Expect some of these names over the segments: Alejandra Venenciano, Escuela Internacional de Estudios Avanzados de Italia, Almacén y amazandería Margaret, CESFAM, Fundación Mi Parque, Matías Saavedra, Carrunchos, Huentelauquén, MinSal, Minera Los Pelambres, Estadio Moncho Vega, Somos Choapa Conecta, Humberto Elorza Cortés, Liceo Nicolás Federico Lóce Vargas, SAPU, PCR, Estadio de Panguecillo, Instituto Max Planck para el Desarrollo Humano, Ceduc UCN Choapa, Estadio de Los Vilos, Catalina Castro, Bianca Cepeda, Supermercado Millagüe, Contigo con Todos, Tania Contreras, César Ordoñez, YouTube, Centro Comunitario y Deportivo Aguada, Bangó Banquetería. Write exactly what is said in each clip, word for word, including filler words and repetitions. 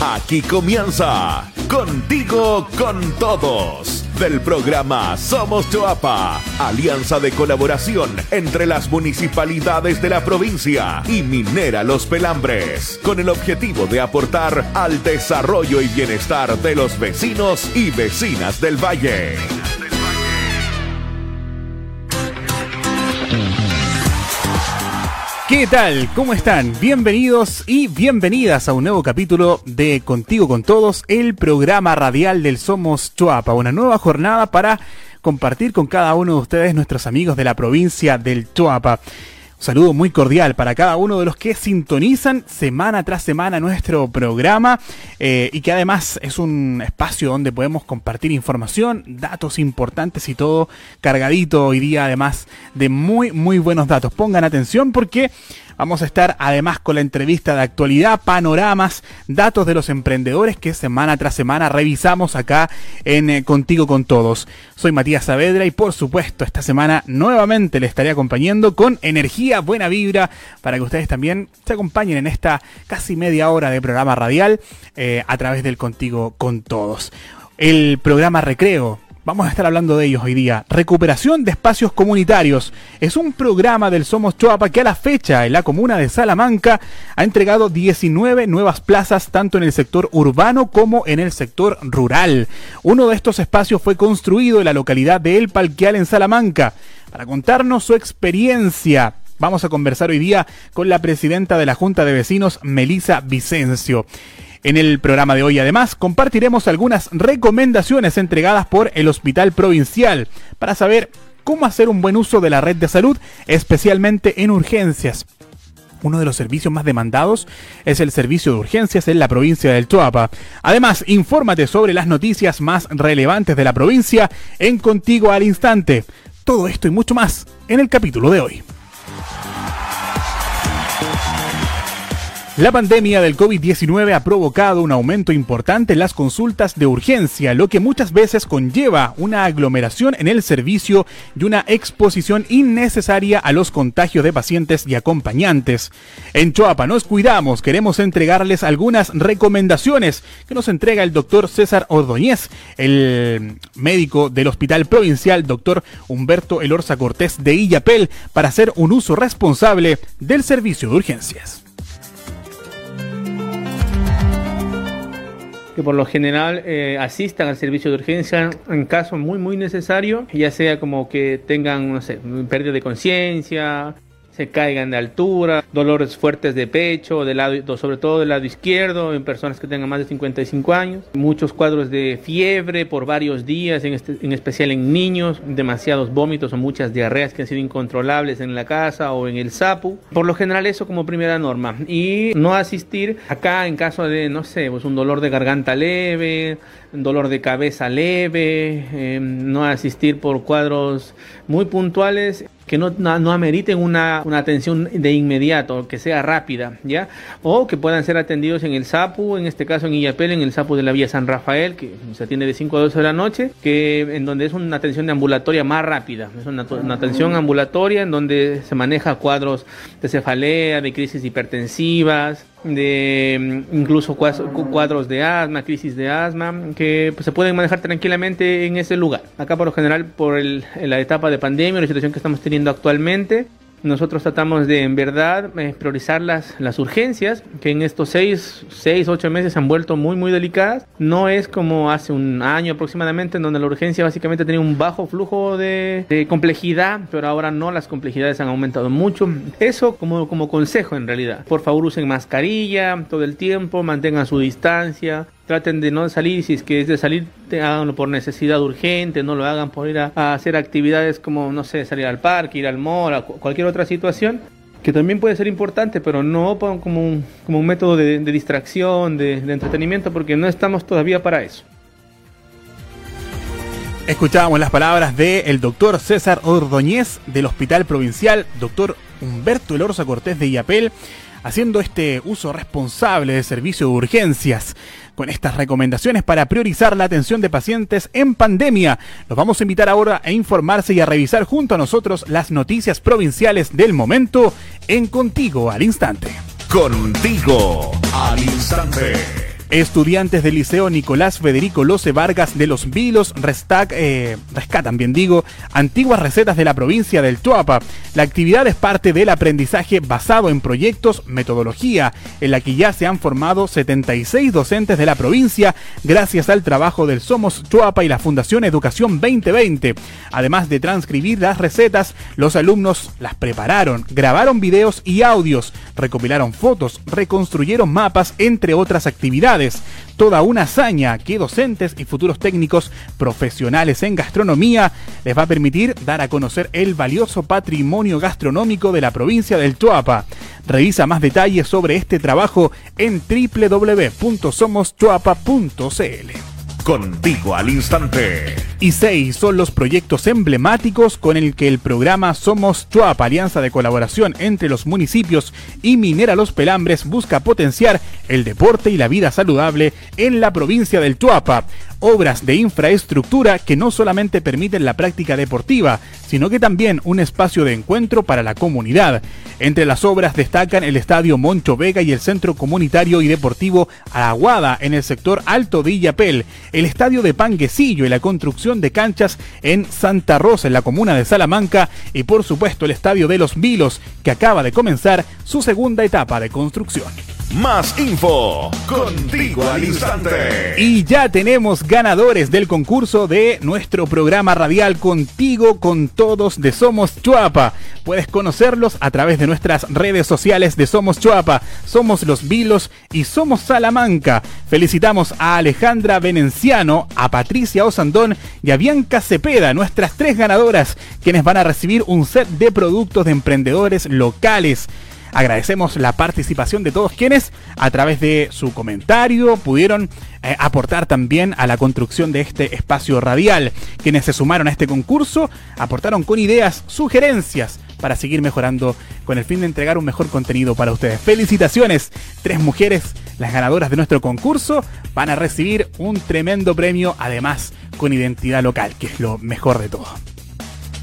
Aquí comienza Contigo con Todos, del programa Somos Choapa, alianza de colaboración entre las municipalidades de la provincia y Minera Los Pelambres, con el objetivo de aportar al desarrollo y bienestar de los vecinos y vecinas del valle. ¿Qué tal? ¿Cómo están? Bienvenidos y bienvenidas a un nuevo capítulo de Contigo con Todos, el programa radial del Somos Choapa. Una nueva jornada para compartir con cada uno de ustedes, nuestros amigos de la provincia del Choapa. Un saludo muy cordial para cada uno de los que sintonizan semana tras semana nuestro programa eh, y que además es un espacio donde podemos compartir información, datos importantes y todo cargadito hoy día, además de muy muy buenos datos. Pongan atención porque vamos a estar además con la entrevista de actualidad, panoramas, datos de los emprendedores que semana tras semana revisamos acá en eh, Contigo con Todos. Soy Matías Saavedra y por supuesto esta semana nuevamente les estaré acompañando con energía, buena vibra, para que ustedes también se acompañen en esta casi media hora de programa radial eh, a través del Contigo con Todos. El programa Recreo. Vamos a estar hablando de ellos hoy día. Recuperación de espacios comunitarios. Es un programa del Somos Choapa que a la fecha en la comuna de Salamanca ha entregado diecinueve nuevas plazas tanto en el sector urbano como en el sector rural. Uno de estos espacios fue construido en la localidad de El Palquial en Salamanca. Para contarnos su experiencia, vamos a conversar hoy día con la presidenta de la Junta de Vecinos, Melisa Vicencio. En el programa de hoy, además, compartiremos algunas recomendaciones entregadas por el Hospital Provincial para saber cómo hacer un buen uso de la red de salud, especialmente en urgencias. Uno de los servicios más demandados es el servicio de urgencias en la provincia del Choapa. Además, infórmate sobre las noticias más relevantes de la provincia en Contigo al Instante. Todo esto y mucho más en el capítulo de hoy. La pandemia del covid diecinueve ha provocado un aumento importante en las consultas de urgencia, lo que muchas veces conlleva una aglomeración en el servicio y una exposición innecesaria a los contagios de pacientes y acompañantes. En Choapa nos cuidamos, queremos entregarles algunas recomendaciones que nos entrega el doctor César Ordoñez, el médico del Hospital Provincial, doctor Humberto Elorza Cortés de Illapel, para hacer un uso responsable del servicio de urgencias. Que por lo general eh, asistan al servicio de urgencia en casos muy muy necesarios, ya sea como que tengan, no sé, pérdida de conciencia, se caigan de altura, dolores fuertes de pecho, de lado, sobre todo del lado izquierdo, en personas que tengan más de cincuenta y cinco años, muchos cuadros de fiebre por varios días, en, este, en especial en niños, demasiados vómitos o muchas diarreas que han sido incontrolables en la casa o en el SAPU. Por lo general eso como primera norma. Y no asistir acá en caso de, no sé, pues un dolor de garganta leve, dolor de cabeza leve, eh, no asistir por cuadros muy puntuales que no, no, no ameriten una, una atención de inmediato, que sea rápida, ¿ya? O que puedan ser atendidos en el SAPU, en este caso en Illapel, en el SAPU de la Villa San Rafael, que se atiende de cinco a doce de la noche, que en donde es una atención de ambulatoria más rápida, es una, una atención ambulatoria en donde se maneja cuadros de cefalea, de crisis hipertensivas, de incluso cuadros de asma, crisis de asma, que pues, se pueden manejar tranquilamente en ese lugar. Acá por lo general, por el, la etapa de pandemia, la situación que estamos teniendo actualmente, nosotros tratamos de en verdad eh, priorizar las, las urgencias, que en estos seis, ocho meses se han vuelto muy, muy delicadas. No es como hace un año aproximadamente, en donde la urgencia básicamente tenía un bajo flujo de, de complejidad, pero ahora no, las complejidades han aumentado mucho. Eso como, como consejo en realidad. Por favor, usen mascarilla todo el tiempo, mantengan su distancia. Traten de no salir, si es que es de salir, háganlo por necesidad urgente, no lo hagan por ir a, a hacer actividades como, no sé, salir al parque, ir al mall, a cualquier otra situación, que también puede ser importante, pero no como un, como un método de, de distracción, de, de entretenimiento, porque no estamos todavía para eso. Escuchábamos las palabras del doctor César Ordoñez del Hospital Provincial, doctor Humberto Elorza Cortés de Illapel, haciendo este uso responsable de servicio de urgencias. Con estas recomendaciones para priorizar la atención de pacientes en pandemia, los vamos a invitar ahora a informarse y a revisar junto a nosotros las noticias provinciales del momento en Contigo al Instante. Contigo al Instante. Estudiantes del Liceo Nicolás Federico Lóce Vargas de Los Vilos restac, eh, rescatan, bien digo, antiguas recetas de la provincia del Choapa. La actividad es parte del aprendizaje basado en proyectos, metodología, en la que ya se han formado setenta y seis docentes de la provincia gracias al trabajo del Somos Choapa y la Fundación Educación veinte veinte. Además de transcribir las recetas, los alumnos las prepararon, grabaron videos y audios, recopilaron fotos, reconstruyeron mapas, entre otras actividades. Toda una hazaña que docentes y futuros técnicos profesionales en gastronomía les va a permitir dar a conocer el valioso patrimonio gastronómico de la provincia del Choapa. Revisa más detalles sobre este trabajo en doble u doble u doble u punto somos choapa punto c l. Contigo al instante. Y seis son los proyectos emblemáticos con el que el programa Somos Choapa, alianza de colaboración entre los municipios y Minera Los Pelambres, busca potenciar el deporte y la vida saludable en la provincia del Choapa. Obras de infraestructura que no solamente permiten la práctica deportiva, sino que también un espacio de encuentro para la comunidad. Entre las obras destacan el Estadio Moncho Vega y el Centro Comunitario y Deportivo Aguada en el sector Alto de Illapel, el Estadio de Panguecillo y la construcción de canchas en Santa Rosa, en la comuna de Salamanca, y por supuesto el Estadio de Los Vilos, que acaba de comenzar su segunda etapa de construcción. Más info, Contigo al instante. Y ya tenemos ganadores del concurso de nuestro programa radial Contigo con Todos de Somos Choapa. Puedes conocerlos a través de nuestras redes sociales de Somos Choapa, Somos Los Vilos y Somos Salamanca. Felicitamos a Alejandra Venenciano, a Patricia Osandón y a Bianca Cepeda, nuestras tres ganadoras, quienes van a recibir un set de productos de emprendedores locales. Agradecemos la participación de todos quienes a través de su comentario pudieron eh, aportar también a la construcción de este espacio radial. Quienes se sumaron a este concurso aportaron con ideas, sugerencias para seguir mejorando con el fin de entregar un mejor contenido para ustedes. Felicitaciones, tres mujeres, las ganadoras de nuestro concurso, van a recibir un tremendo premio, además con identidad local, que es lo mejor de todo.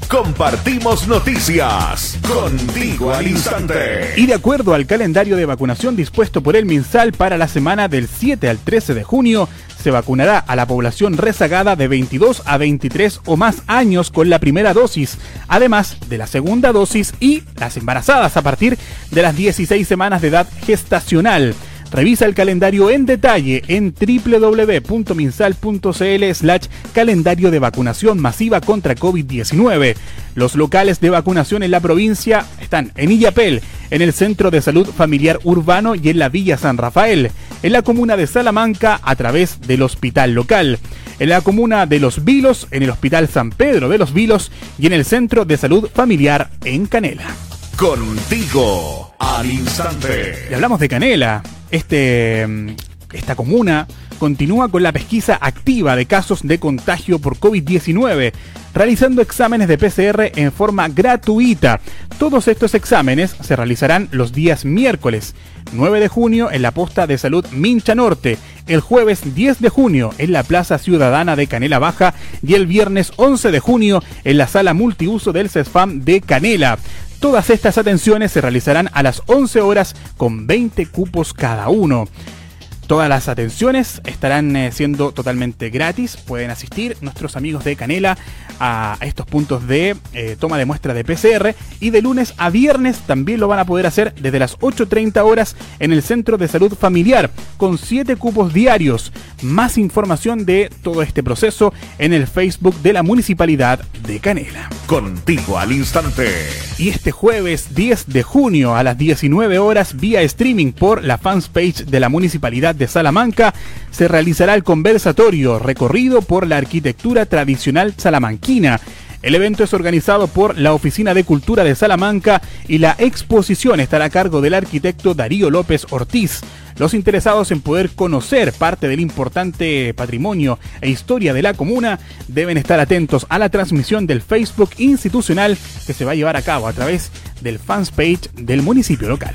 Compartimos noticias Contigo al instante. Y de acuerdo al calendario de vacunación dispuesto por el MinSal para la semana del siete al trece de junio, se vacunará a la población rezagada de veintidós a veintitrés o más años con la primera dosis, además de la segunda dosis, y las embarazadas a partir de las dieciséis semanas de edad gestacional. Revisa el calendario en detalle en doble u doble u doble u punto minsal punto c l slash calendario de vacunación masiva contra covid diecinueve. Los locales de vacunación en la provincia están en Illapel, en el Centro de Salud Familiar Urbano y en la Villa San Rafael, en la comuna de Salamanca a través del hospital local, en la comuna de Los Vilos, en el Hospital San Pedro de Los Vilos y en el Centro de Salud Familiar en Canela. Contigo al instante. Y hablamos de Canela. Este, esta comuna continúa con la pesquisa activa de casos de contagio por covid diecinueve, realizando exámenes de P C R en forma gratuita. Todos estos exámenes se realizarán los días miércoles nueve de junio en la posta de salud Mincha Norte, el jueves diez de junio en la Plaza Ciudadana de Canela Baja y el viernes once de junio en la sala multiuso del CESFAM de Canela. Todas estas atenciones se realizarán a las once horas con veinte cupos cada uno. Todas las atenciones estarán siendo totalmente gratis. Pueden asistir nuestros amigos de Canela a estos puntos de eh, toma de muestra de P C R, y de lunes a viernes también lo van a poder hacer desde las ocho treinta horas en el Centro de Salud Familiar, con siete cupos diarios. Más información de todo este proceso en el Facebook de la Municipalidad de Canela. Contigo al instante. Y este jueves diez de junio a las diecinueve horas, vía streaming por la fanpage de la Municipalidad de Salamanca, se realizará el conversatorio Recorrido por la Arquitectura Tradicional Salamanquina. El evento es organizado por la Oficina de Cultura de Salamanca y la exposición estará a cargo del arquitecto Darío López Ortiz. Los interesados en poder conocer parte del importante patrimonio e historia de la comuna deben estar atentos a la transmisión del Facebook institucional que se va a llevar a cabo a través del fanpage del municipio local.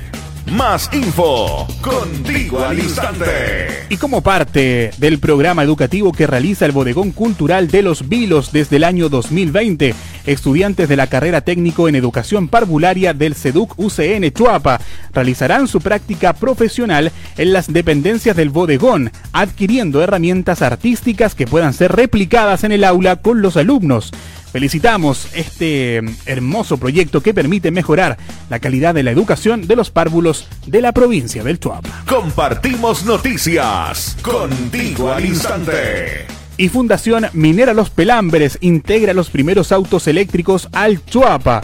Más info, Contigo al instante. Y como parte del programa educativo que realiza el Bodegón Cultural de Los Vilos desde el año dos mil veinte, estudiantes de la carrera técnico en educación parvularia del Ceduc U C N Choapa realizarán su práctica profesional en las dependencias del bodegón, adquiriendo herramientas artísticas que puedan ser replicadas en el aula con los alumnos. Felicitamos este hermoso proyecto que permite mejorar la calidad de la educación de los párvulos de la provincia del Choapa. Compartimos noticias contigo al instante. Y Fundación Minera Los Pelambres integra los primeros autos eléctricos al Choapa.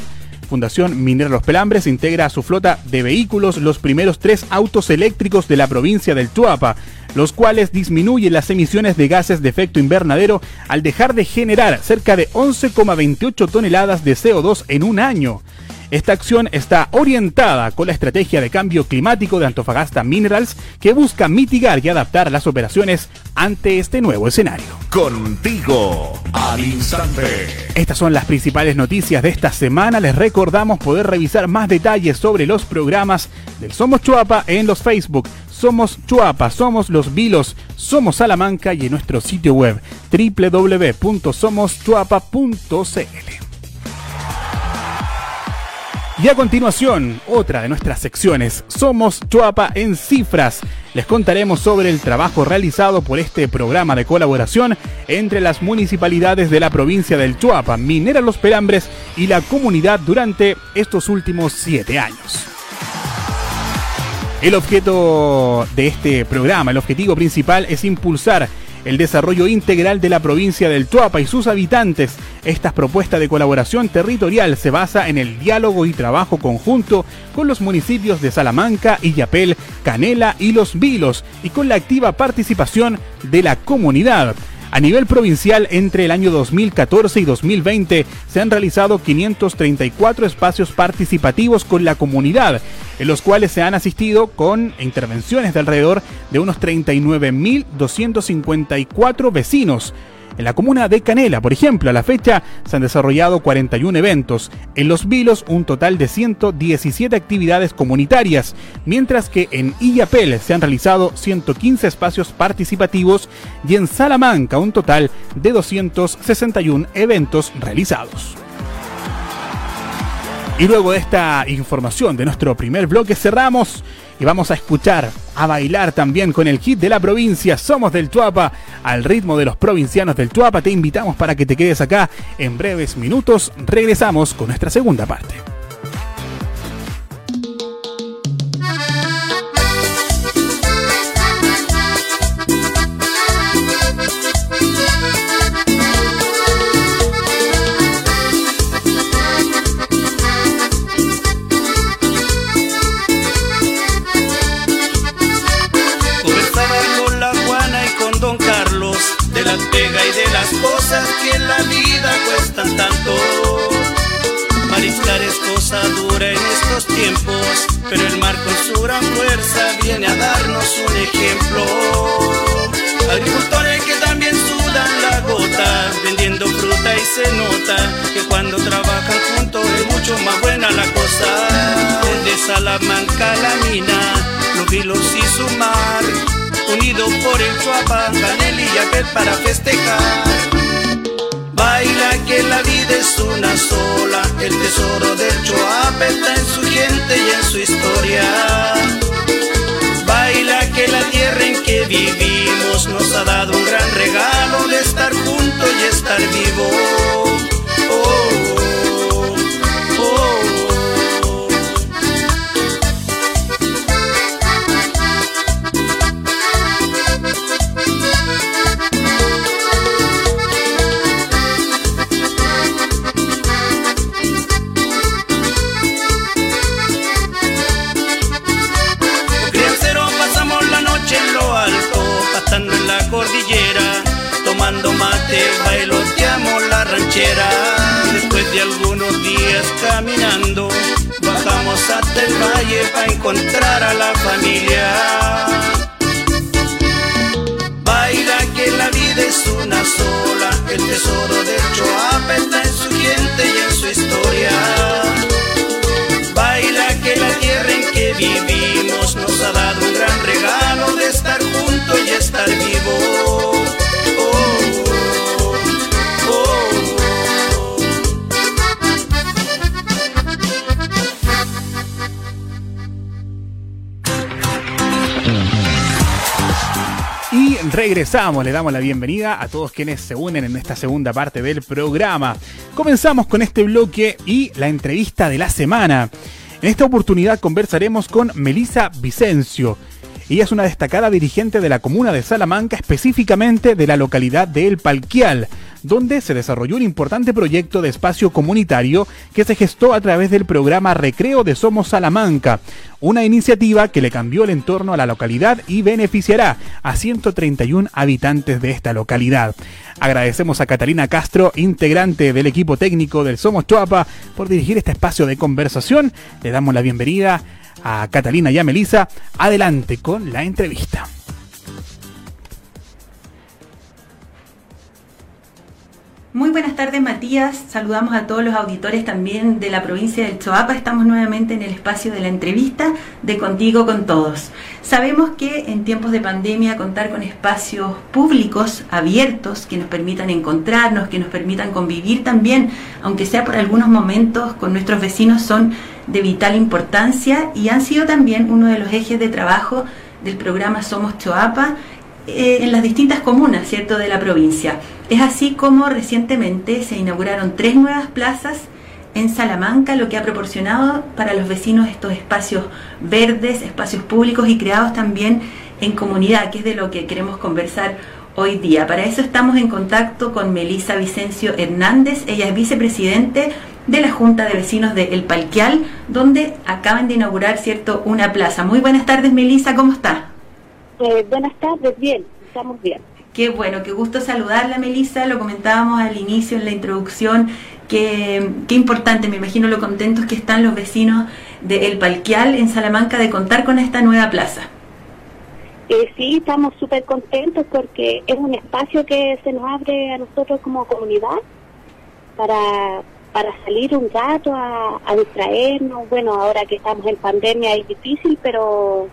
Fundación Minera Los Pelambres integra a su flota de vehículos los primeros tres autos eléctricos de la provincia del Choapa, los cuales disminuyen las emisiones de gases de efecto invernadero al dejar de generar cerca de once coma veintiocho toneladas de C O dos en un año. Esta acción está orientada con la estrategia de cambio climático de Antofagasta Minerals, que busca mitigar y adaptar las operaciones ante este nuevo escenario. Contigo al instante. Estas son las principales noticias de esta semana. Les recordamos poder revisar más detalles sobre los programas del Somos Choapa en los Facebook, Somos Choapa, Somos Los Vilos, Somos Salamanca y en nuestro sitio web doble u doble u doble u punto somos choapa punto c l. Y a continuación, otra de nuestras secciones, Somos Choapa en Cifras. Les contaremos sobre el trabajo realizado por este programa de colaboración entre las municipalidades de la provincia del Choapa, Minera Los Pelambres y la comunidad durante estos últimos siete años. El objeto de este programa, el objetivo principal es impulsar el desarrollo integral de la provincia del Choapa y sus habitantes. Esta propuesta de colaboración territorial se basa en el diálogo y trabajo conjunto con los municipios de Salamanca, Illapel, Canela y Los Vilos y con la activa participación de la comunidad. A nivel provincial, entre el año dos mil catorce y dos mil veinte se han realizado quinientos treinta y cuatro espacios participativos con la comunidad, en los cuales se han asistido con intervenciones de alrededor de unos treinta y nueve mil doscientos cincuenta y cuatro vecinos. En la comuna de Canela, por ejemplo, a la fecha se han desarrollado cuarenta y uno eventos. En Los Vilos, un total de ciento diecisiete actividades comunitarias, mientras que en Illapel se han realizado ciento quince espacios participativos y en Salamanca un total de doscientos sesenta y uno eventos realizados. Y luego de esta información de nuestro primer bloque cerramos y vamos a escuchar, a bailar también con el hit de la provincia, Somos del Choapa, al ritmo de los provincianos del Choapa. Te invitamos para que te quedes acá. En breves minutos regresamos con nuestra segunda parte. Que la vida cuestan tanto. Mariscar es cosa dura en estos tiempos, pero el mar con su gran fuerza viene a darnos un ejemplo. Agricultores que también sudan la gota, vendiendo fruta y se nota que cuando trabajan juntos es mucho más buena la cosa. Desde Salamanca a la mina, Los Vilos y su mar, unidos por el Choapa, Canel y Yapel para festejar. Baila que la vida es una sola, el tesoro del Choapa está en su gente y en su historia. Baila que la tierra en que vivimos nos ha dado un gran regalo de estar juntos y estar vivo. Oh. Bailoteamos la ranchera, después de algunos días caminando, bajamos hasta el valle para encontrar a la familia. Baila que la vida es una sola, el tesoro del Choapa está en su gente y en su historia. Baila que la tierra en que vivimos nos ha dado un gran regalo de estar juntos y estar vivos. Oh, oh. regresamos, le damos la bienvenida a todos quienes se unen en esta segunda parte del programa. Comenzamos con este bloque y la entrevista de la semana. En esta oportunidad conversaremos con Melisa Vicencio. Ella es una destacada dirigente de la comuna de Salamanca, específicamente de la localidad de El Palquial, donde se desarrolló un importante proyecto de espacio comunitario que se gestó a través del programa Recreo de Somos Salamanca, una iniciativa que le cambió el entorno a la localidad y beneficiará a ciento treinta y uno habitantes de esta localidad. Agradecemos a Catalina Castro, integrante del equipo técnico del Somos Choapa, por dirigir este espacio de conversación. Le damos la bienvenida a Catalina y a Melisa. Adelante con la entrevista. Muy buenas tardes, Matías. Saludamos a todos los auditores también de la provincia del Choapa. Estamos nuevamente en el espacio de la entrevista de Contigo con Todos. Sabemos que en tiempos de pandemia contar con espacios públicos abiertos que nos permitan encontrarnos, que nos permitan convivir también, aunque sea por algunos momentos, con nuestros vecinos son de vital importancia y han sido también uno de los ejes de trabajo del programa Somos Choapa eh, en las distintas comunas, ¿cierto?, de la provincia. Es así como recientemente se inauguraron tres nuevas plazas en Salamanca, lo que ha proporcionado para los vecinos estos espacios verdes, espacios públicos y creados también en comunidad, que es de lo que queremos conversar hoy día. Para eso estamos en contacto con Melisa Vicencio Hernández. Ella es vicepresidente de la Junta de Vecinos de El Palquial, donde acaban de inaugurar, ¿cierto?, una plaza. Muy buenas tardes, Melisa, ¿cómo está? Eh, buenas tardes, bien, estamos bien. Qué bueno, qué gusto saludarla, Melisa. Lo comentábamos al inicio en la introducción, que qué importante, me imagino lo contentos que están los vecinos de El Palquial en Salamanca de contar con esta nueva plaza. Eh, sí, estamos súper contentos porque es un espacio que se nos abre a nosotros como comunidad para, para salir un rato a, a distraernos. Bueno, ahora que estamos en pandemia es difícil, pero...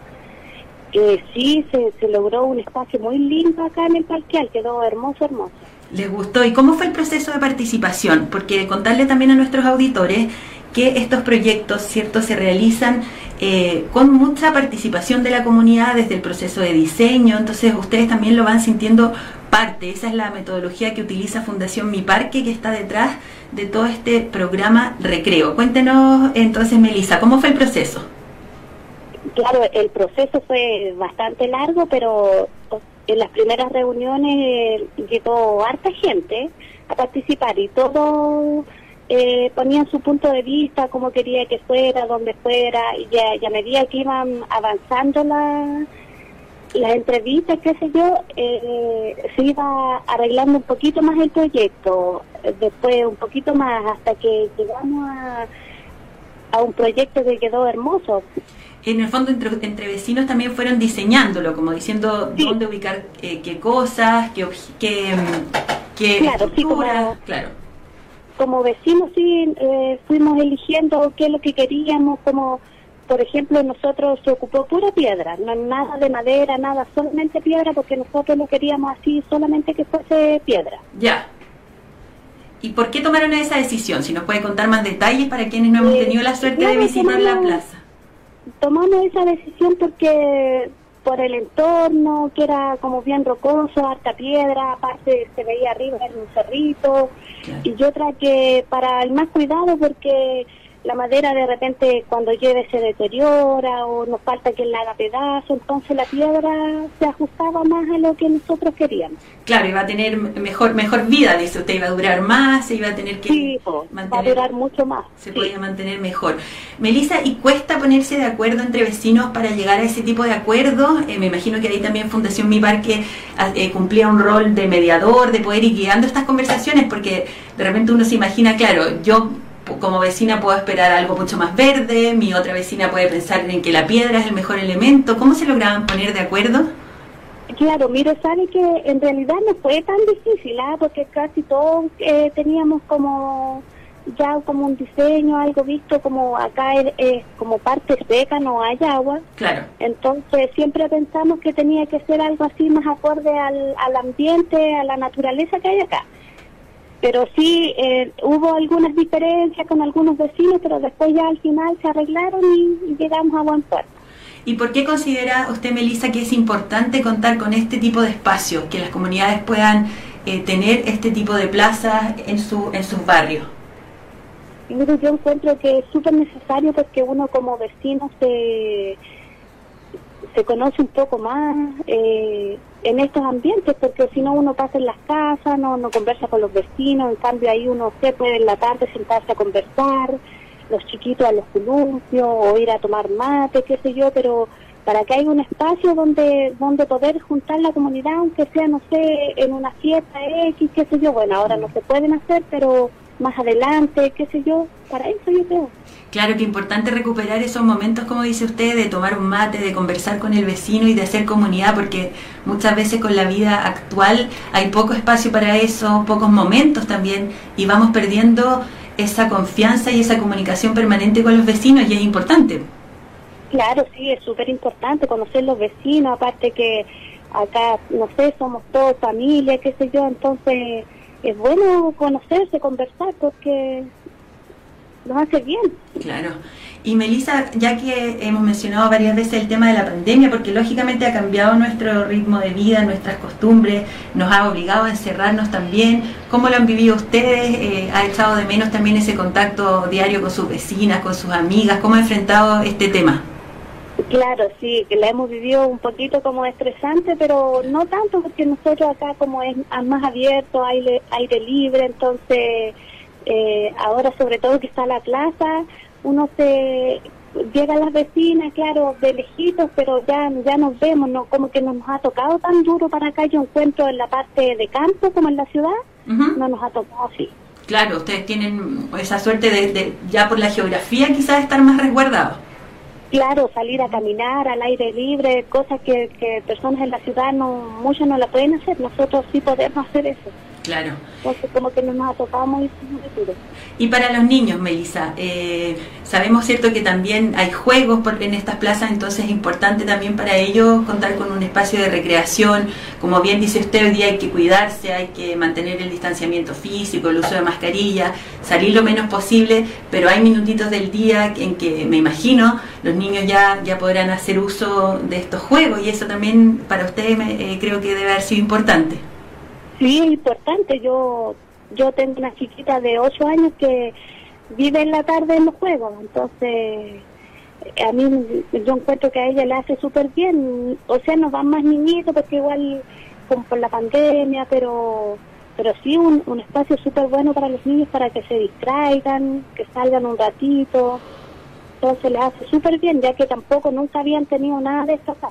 Eh, sí, se, se logró un espacio muy lindo acá en El Palquial, quedó hermoso, hermoso. Les gustó. ¿Y cómo fue el proceso de participación? Porque contarle también a nuestros auditores que estos proyectos, ¿cierto?, se realizan eh, con mucha participación de la comunidad desde el proceso de diseño, entonces ustedes también lo van sintiendo parte. Esa es la metodología que utiliza Fundación Mi Parque, que está detrás de todo este programa Recreo. Cuéntenos entonces, Melisa, ¿cómo fue el proceso? Claro, el proceso fue bastante largo, pero en las primeras reuniones llegó harta gente a participar y todos eh, ponían su punto de vista, cómo quería que fuera, dónde fuera, y a, y a medida que iban avanzando la, las entrevistas, qué sé yo, eh, se iba arreglando un poquito más el proyecto, después un poquito más, hasta que llegamos a, a un proyecto que quedó hermoso. En el fondo, entre, entre vecinos también fueron diseñándolo, como diciendo sí, dónde ubicar eh, qué cosas, qué, qué, qué claro, estructuras. Sí, como, claro, como vecinos sí eh, fuimos eligiendo qué es lo que queríamos, como por ejemplo nosotros se ocupó pura piedra, no nada de madera, nada, solamente piedra, porque nosotros lo queríamos así, solamente que fuese piedra. Ya. ¿Y por qué tomaron esa decisión? Si nos puede contar más detalles para quienes no hemos eh, tenido la suerte de visitar la plaza. Tomamos esa decisión porque por el entorno, que era como bien rocoso, harta piedra, aparte se veía arriba en un cerrito, claro, y otra que para el más cuidado, porque la madera de repente cuando llueve se deteriora o nos falta que la haga pedazo, entonces la piedra se ajustaba más a lo que nosotros queríamos. Claro, iba a tener mejor mejor vida, dice usted, iba a durar más, se iba a tener que sí, mantener, va a durar mucho más. Se sí, podía mantener mejor. Melisa, ¿y cuesta ponerse de acuerdo entre vecinos para llegar a ese tipo de acuerdos? Eh, me imagino que ahí también Fundación Mi Parque eh, cumplía un rol de mediador, de poder ir guiando estas conversaciones, porque de repente uno se imagina, claro, yo como vecina puedo esperar algo mucho más verde, mi otra vecina puede pensar en que la piedra es el mejor elemento. ¿Cómo se lograban poner de acuerdo? Claro, mire, sabe que en realidad no fue tan difícil, ¿ah? Porque casi todos eh, teníamos como ya como un diseño, algo visto, como acá es eh, como parte seca, no hay agua. Claro. Entonces siempre pensamos que tenía que ser algo así más acorde al, al ambiente, a la naturaleza que hay acá. Pero sí, eh, hubo algunas diferencias con algunos vecinos, pero después ya al final se arreglaron y, y llegamos a buen puerto. ¿Y por qué considera usted, Melisa, que es importante contar con este tipo de espacios, que las comunidades puedan eh, tener este tipo de plazas en, su, en sus barrios? Mire, yo encuentro que es súper necesario porque uno como vecino se, se conoce un poco más eh, en estos ambientes, porque si no uno pasa en las casas, no, no conversa con los vecinos, en cambio ahí uno se puede en la tarde sentarse a conversar, los chiquitos a los columpios o ir a tomar mate, qué sé yo, pero para que haya un espacio donde donde poder juntar la comunidad, aunque sea, no sé, en una fiesta X, qué sé yo, bueno, ahora no se pueden hacer, pero más adelante, qué sé yo, para eso yo creo. Claro que importante recuperar esos momentos, como dice usted, de tomar un mate, de conversar con el vecino y de hacer comunidad, porque muchas veces con la vida actual hay poco espacio para eso, pocos momentos también, y vamos perdiendo esa confianza y esa comunicación permanente con los vecinos, y es importante. Claro, sí, es súper importante conocer los vecinos, aparte que acá, no sé, somos todos familia, qué sé yo, entonces es bueno conocerse, conversar, porque nos hace bien. Claro. Y Melisa, ya que hemos mencionado varias veces el tema de la pandemia, porque lógicamente ha cambiado nuestro ritmo de vida, nuestras costumbres, nos ha obligado a encerrarnos también, ¿cómo lo han vivido ustedes? Eh, ¿Ha echado de menos también ese contacto diario con sus vecinas, con sus amigas? ¿Cómo ha enfrentado este tema? Claro, sí, que la hemos vivido un poquito como estresante, pero no tanto, porque nosotros acá como es más abierto, aire, aire libre, entonces eh, ahora sobre todo que está la plaza, uno se llega a las vecinas, claro, de lejitos, pero ya ya nos vemos, no como que no nos ha tocado tan duro para acá, yo encuentro en la parte de campo como en la ciudad, uh-huh. No nos ha tocado así. Claro, ustedes tienen esa suerte de, de ya por la geografía quizás estar más resguardados. Claro, salir a caminar al aire libre, cosas que, que personas en la ciudad no muchas no la pueden hacer, nosotros sí podemos hacer eso. Claro. Entonces como que nos ha tocado muy duro. Y para los niños, Melisa, eh, sabemos, cierto, que también hay juegos por, en estas plazas, entonces es importante también para ellos contar con un espacio de recreación. Como bien dice usted, hoy día hay que cuidarse, hay que mantener el distanciamiento físico, el uso de mascarilla, salir lo menos posible, pero hay minutitos del día en que, me imagino, los niños ya, ya podrán hacer uso de estos juegos, y eso también para ustedes eh, creo que debe haber sido importante. Sí, es importante. Yo yo tengo una chiquita de ocho años que vive en la tarde en los juegos, entonces a mí yo encuentro que a ella le hace súper bien, o sea, nos van más niñitos porque igual como por la pandemia, pero pero sí un, un espacio súper bueno para los niños para que se distraigan, que salgan un ratito, entonces les hace súper bien, ya que tampoco nunca habían tenido nada de esto acá.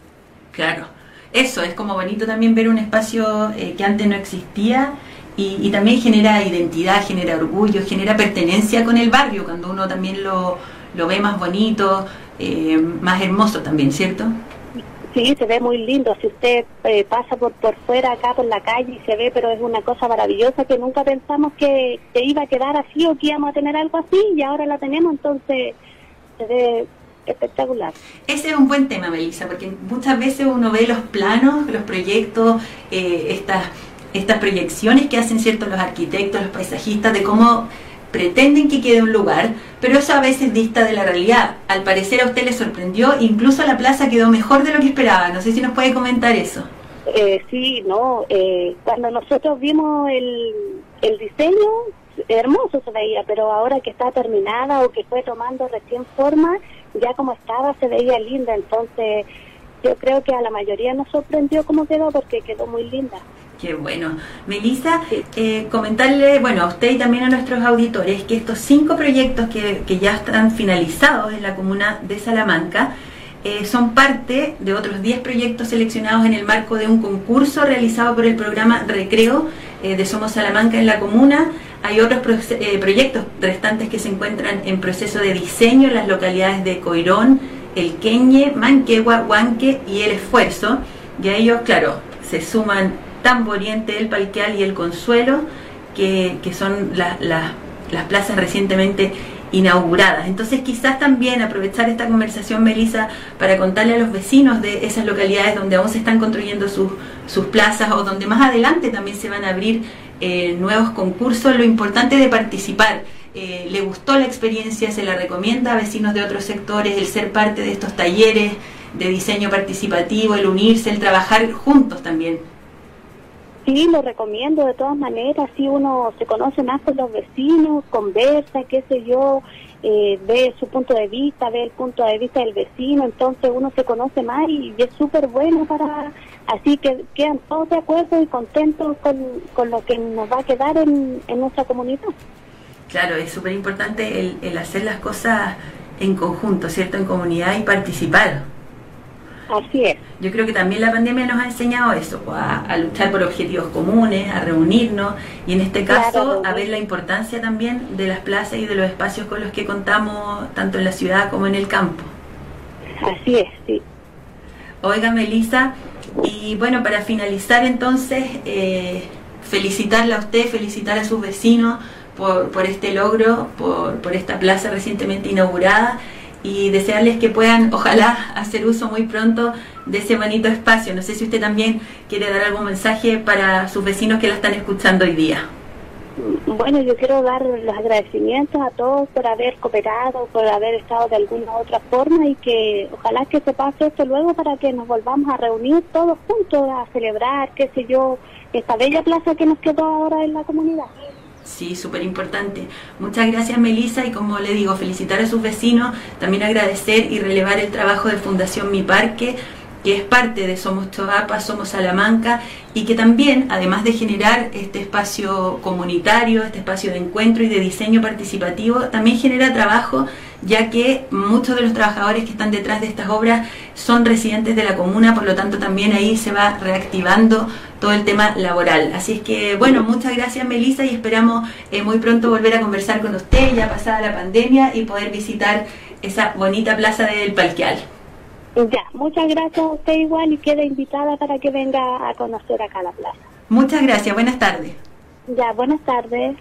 Claro. Eso, es como bonito también ver un espacio eh, que antes no existía y, y también genera identidad, genera orgullo, genera pertenencia con el barrio, cuando uno también lo, lo ve más bonito, eh, más hermoso también, ¿cierto? Sí, se ve muy lindo, si usted eh, pasa por, por fuera acá, por la calle y se ve, pero es una cosa maravillosa que nunca pensamos que, que iba a quedar así o que íbamos a tener algo así y ahora la tenemos, entonces se ve espectacular. Ese es un buen tema, Melisa, porque muchas veces uno ve los planos, los proyectos, eh, estas, estas proyecciones que hacen, cierto, los arquitectos, los paisajistas, de cómo pretenden que quede un lugar, pero eso a veces dista de la realidad. Al parecer a usted le sorprendió, incluso la plaza quedó mejor de lo que esperaba. No sé si nos puede comentar eso. Eh, sí, no, eh, cuando nosotros vimos el, el diseño, hermoso se veía, pero ahora que está terminada o que fue tomando recién forma, ya como estaba se veía linda, entonces yo creo que a la mayoría nos sorprendió cómo quedó porque quedó muy linda. Qué bueno. Melisa, sí. eh, comentarle, bueno, a usted y también a nuestros auditores que estos cinco proyectos que, que ya están finalizados en la comuna de Salamanca eh, son parte de otros diez proyectos seleccionados en el marco de un concurso realizado por el programa Recreo eh, de Somos Salamanca en la comuna. Hay otros eh, proyectos restantes que se encuentran en proceso de diseño en las localidades de Coirón, El Queñe, Manquehue, Huanque y El Esfuerzo. Y a ellos, claro, se suman Tamboriente, El Palquial y El Consuelo, que, que son la, la, las plazas recientemente inauguradas. Entonces quizás también aprovechar esta conversación, Melisa, para contarle a los vecinos de esas localidades donde aún se están construyendo sus, sus plazas o donde más adelante también se van a abrir Eh, nuevos concursos, lo importante de participar. Eh, le gustó la experiencia, se la recomienda a vecinos de otros sectores, el ser parte de estos talleres, de diseño participativo, el unirse, el trabajar juntos también. Sí, lo recomiendo de todas maneras, si uno se conoce más con los vecinos, conversa, qué sé yo, eh, ve su punto de vista, ve el punto de vista del vecino, entonces uno se conoce más y es súper bueno para... Así que quedan todos de acuerdo y contentos con, con lo que nos va a quedar en, en nuestra comunidad. Claro, es súper importante el, el hacer las cosas en conjunto, ¿cierto? En comunidad y participar. Así es. Yo creo que también la pandemia nos ha enseñado eso, a, a luchar por objetivos comunes, a reunirnos y en este caso claro, a ver la importancia también de las plazas y de los espacios con los que contamos tanto en la ciudad como en el campo. Así es, sí. Oiga, Melisa, y bueno, para finalizar entonces, eh, felicitarla a usted, felicitar a sus vecinos por, por este logro, por, por esta plaza recientemente inaugurada, y desearles que puedan, ojalá, hacer uso muy pronto de ese bonito espacio. No sé si usted también quiere dar algún mensaje para sus vecinos que la están escuchando hoy día. Bueno, yo quiero dar los agradecimientos a todos por haber cooperado, por haber estado de alguna u otra forma, y que ojalá que se pase esto luego para que nos volvamos a reunir todos juntos a celebrar, qué sé yo, esta bella plaza que nos quedó ahora en la comunidad. Sí, súper importante. Muchas gracias, Melisa, y como le digo, felicitar a sus vecinos, también agradecer y relevar el trabajo de Fundación Mi Parque, que es parte de Somos Choapa, Somos Salamanca, y que también, además de generar este espacio comunitario, este espacio de encuentro y de diseño participativo, también genera trabajo, ya que muchos de los trabajadores que están detrás de estas obras son residentes de la comuna, por lo tanto también ahí se va reactivando todo el tema laboral. Así es que, bueno, muchas gracias, Melisa, y esperamos eh, muy pronto volver a conversar con usted, ya pasada la pandemia, y poder visitar esa bonita plaza del Palquial. Ya, muchas gracias a usted igual, y queda invitada para que venga a conocer acá la plaza. Muchas gracias, buenas tardes. Ya, buenas tardes.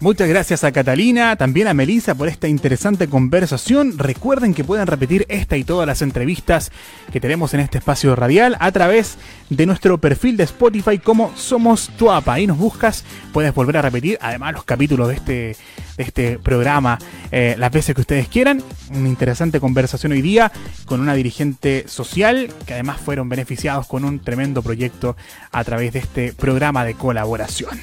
Muchas gracias a Catalina, también a Melisa por esta interesante conversación. Recuerden que pueden repetir esta y todas las entrevistas que tenemos en este espacio radial a través de nuestro perfil de Spotify como Somos Choapa. Ahí nos buscas, puedes volver a repetir además los capítulos de este, de este programa eh, las veces que ustedes quieran. Una interesante conversación hoy día con una dirigente social que además fueron beneficiados con un tremendo proyecto a través de este programa de colaboración.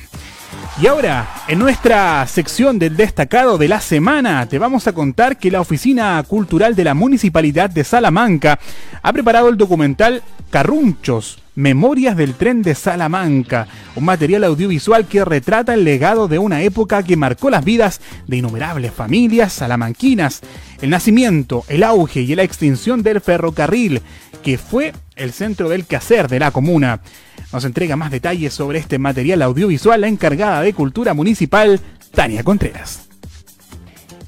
Y ahora, en nuestra sección del destacado de la semana, te vamos a contar que la Oficina Cultural de la Municipalidad de Salamanca ha preparado el documental Carrunchos, Memorias del Tren de Salamanca, un material audiovisual que retrata el legado de una época que marcó las vidas de innumerables familias salamanquinas, el nacimiento, el auge y la extinción del ferrocarril, que fue el centro del quehacer de la comuna. Nos entrega más detalles sobre este material audiovisual la encargada de Cultura Municipal, Tania Contreras.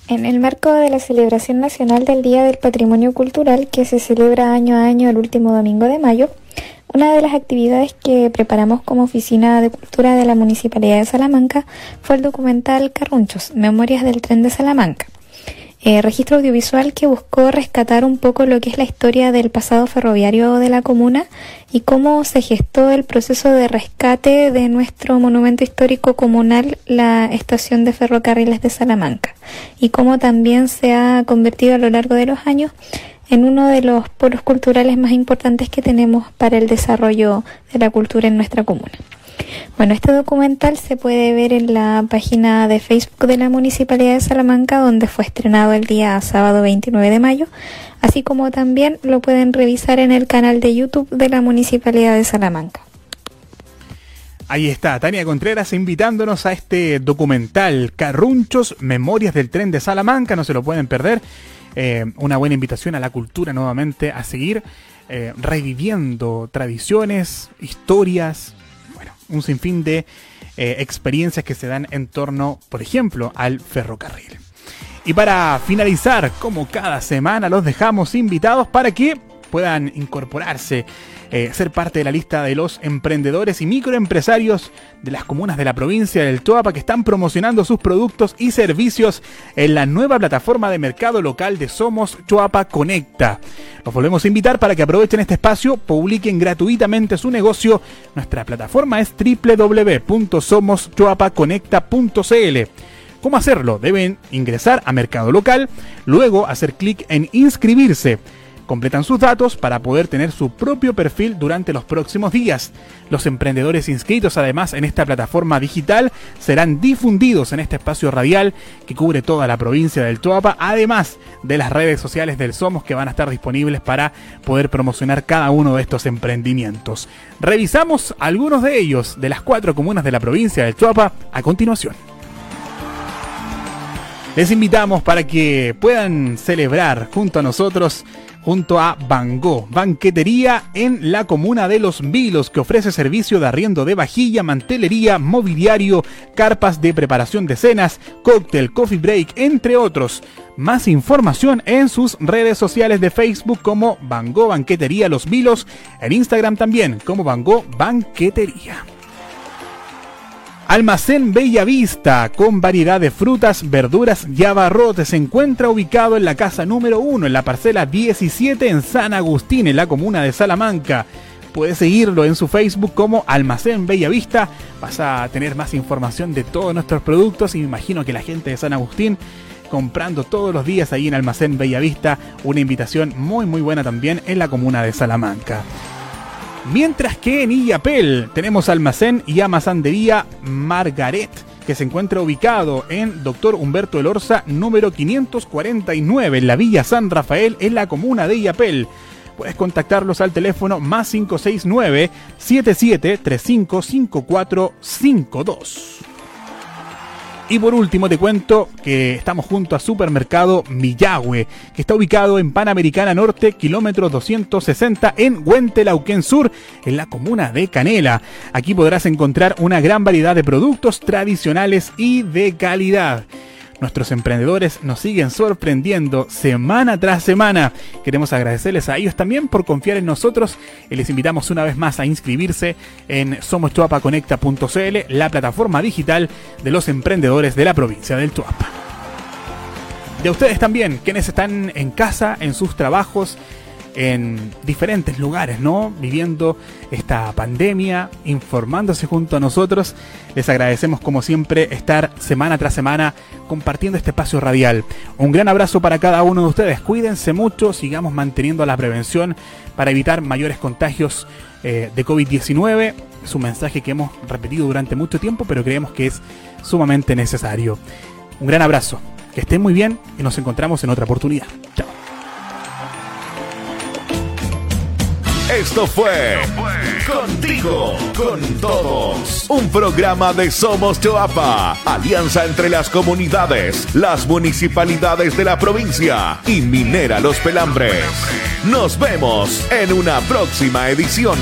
En el marco de la celebración nacional del Día del Patrimonio Cultural, que se celebra año a año el último domingo de mayo, una de las actividades que preparamos como Oficina de Cultura de la Municipalidad de Salamanca fue el documental Carrunchos, Memorias del Tren de Salamanca. Eh, registro audiovisual que buscó rescatar un poco lo que es la historia del pasado ferroviario de la comuna y cómo se gestó el proceso de rescate de nuestro monumento histórico comunal, la Estación de Ferrocarriles de Salamanca, y cómo también se ha convertido a lo largo de los años en uno de los polos culturales más importantes que tenemos para el desarrollo de la cultura en nuestra comuna. Bueno, este documental se puede ver en la página de Facebook de la Municipalidad de Salamanca, donde fue estrenado el día sábado veintinueve de mayo, así como también lo pueden revisar en el canal de YouTube de la Municipalidad de Salamanca. Ahí está, Tania Contreras invitándonos a este documental Carrunchos, Memorias del Tren de Salamanca, no se lo pueden perder. Eh, una buena invitación a la cultura nuevamente a seguir eh, reviviendo tradiciones, historias, bueno, un sinfín de eh, experiencias que se dan en torno, por ejemplo, al ferrocarril. Y para finalizar, como cada semana, los dejamos invitados para que puedan incorporarse, eh, ser parte de la lista de los emprendedores y microempresarios de las comunas de la provincia del Choapa que están promocionando sus productos y servicios en la nueva plataforma de mercado local de Somos Choapa Conecta. Los volvemos a invitar para que aprovechen este espacio, publiquen gratuitamente su negocio. Nuestra plataforma es doble u doble u doble u punto somos choapa conecta punto c l. ¿Cómo hacerlo? Deben ingresar a Mercado Local, luego hacer clic en inscribirse. Completan sus datos para poder tener su propio perfil durante los próximos días. Los emprendedores inscritos además en esta plataforma digital serán difundidos en este espacio radial que cubre toda la provincia del Choapa, además de las redes sociales del Somos que van a estar disponibles para poder promocionar cada uno de estos emprendimientos. Revisamos algunos de ellos de las cuatro comunas de la provincia del Choapa a continuación. Les invitamos para que puedan celebrar junto a nosotros, junto a Bangó Banquetería en la comuna de Los Vilos, que ofrece servicio de arriendo de vajilla, mantelería, mobiliario, carpas de preparación de cenas, cóctel, coffee break, entre otros. Más información en sus redes sociales de Facebook como Bangó Banquetería Los Vilos, en Instagram también como Bangó Banquetería. Almacén Bellavista, con variedad de frutas, verduras y abarrotes, se encuentra ubicado en la casa número uno, en la parcela diecisiete, en San Agustín, en la comuna de Salamanca. Puedes seguirlo en su Facebook como Almacén Bellavista. Vas a tener más información de todos nuestros productos y me imagino que la gente de San Agustín comprando todos los días ahí en Almacén Bellavista. Una invitación muy muy buena también en la comuna de Salamanca. Mientras que en Illapel tenemos Almacén y Amazandería Margaret, que se encuentra ubicado en Doctor Humberto Elorza, número quinientos cuarenta y nueve, en la Villa San Rafael, en la comuna de Illapel. Puedes contactarlos al teléfono más cinco seis nueve, siete siete tres cinco cinco cuatro cinco dos. Y por último te cuento que estamos junto a Supermercado Millagüe, que está ubicado en Panamericana Norte, kilómetro doscientos sesenta, en Huentelauquén Sur, en la comuna de Canela. Aquí podrás encontrar una gran variedad de productos tradicionales y de calidad. Nuestros emprendedores nos siguen sorprendiendo semana tras semana. Queremos agradecerles a ellos también por confiar en nosotros y les invitamos una vez más a inscribirse en somos choapa conecta punto c l, la plataforma digital de los emprendedores de la provincia del Choapa. De ustedes también, quienes están en casa, en sus trabajos, en diferentes lugares, ¿no? Viviendo esta pandemia, informándose junto a nosotros. Les agradecemos como siempre estar semana tras semana compartiendo este espacio radial. Un gran abrazo para cada uno de ustedes. Cuídense mucho, sigamos manteniendo la prevención para evitar mayores contagios eh, de covid diecinueve. Es un mensaje que hemos repetido durante mucho tiempo, pero creemos que es sumamente necesario. Un gran abrazo, que estén muy bien y nos encontramos en otra oportunidad. Chao. Esto fue Contigo con Todos, un programa de Somos Choapa, alianza entre las comunidades, las municipalidades de la provincia y Minera Los Pelambres. Nos vemos en una próxima edición.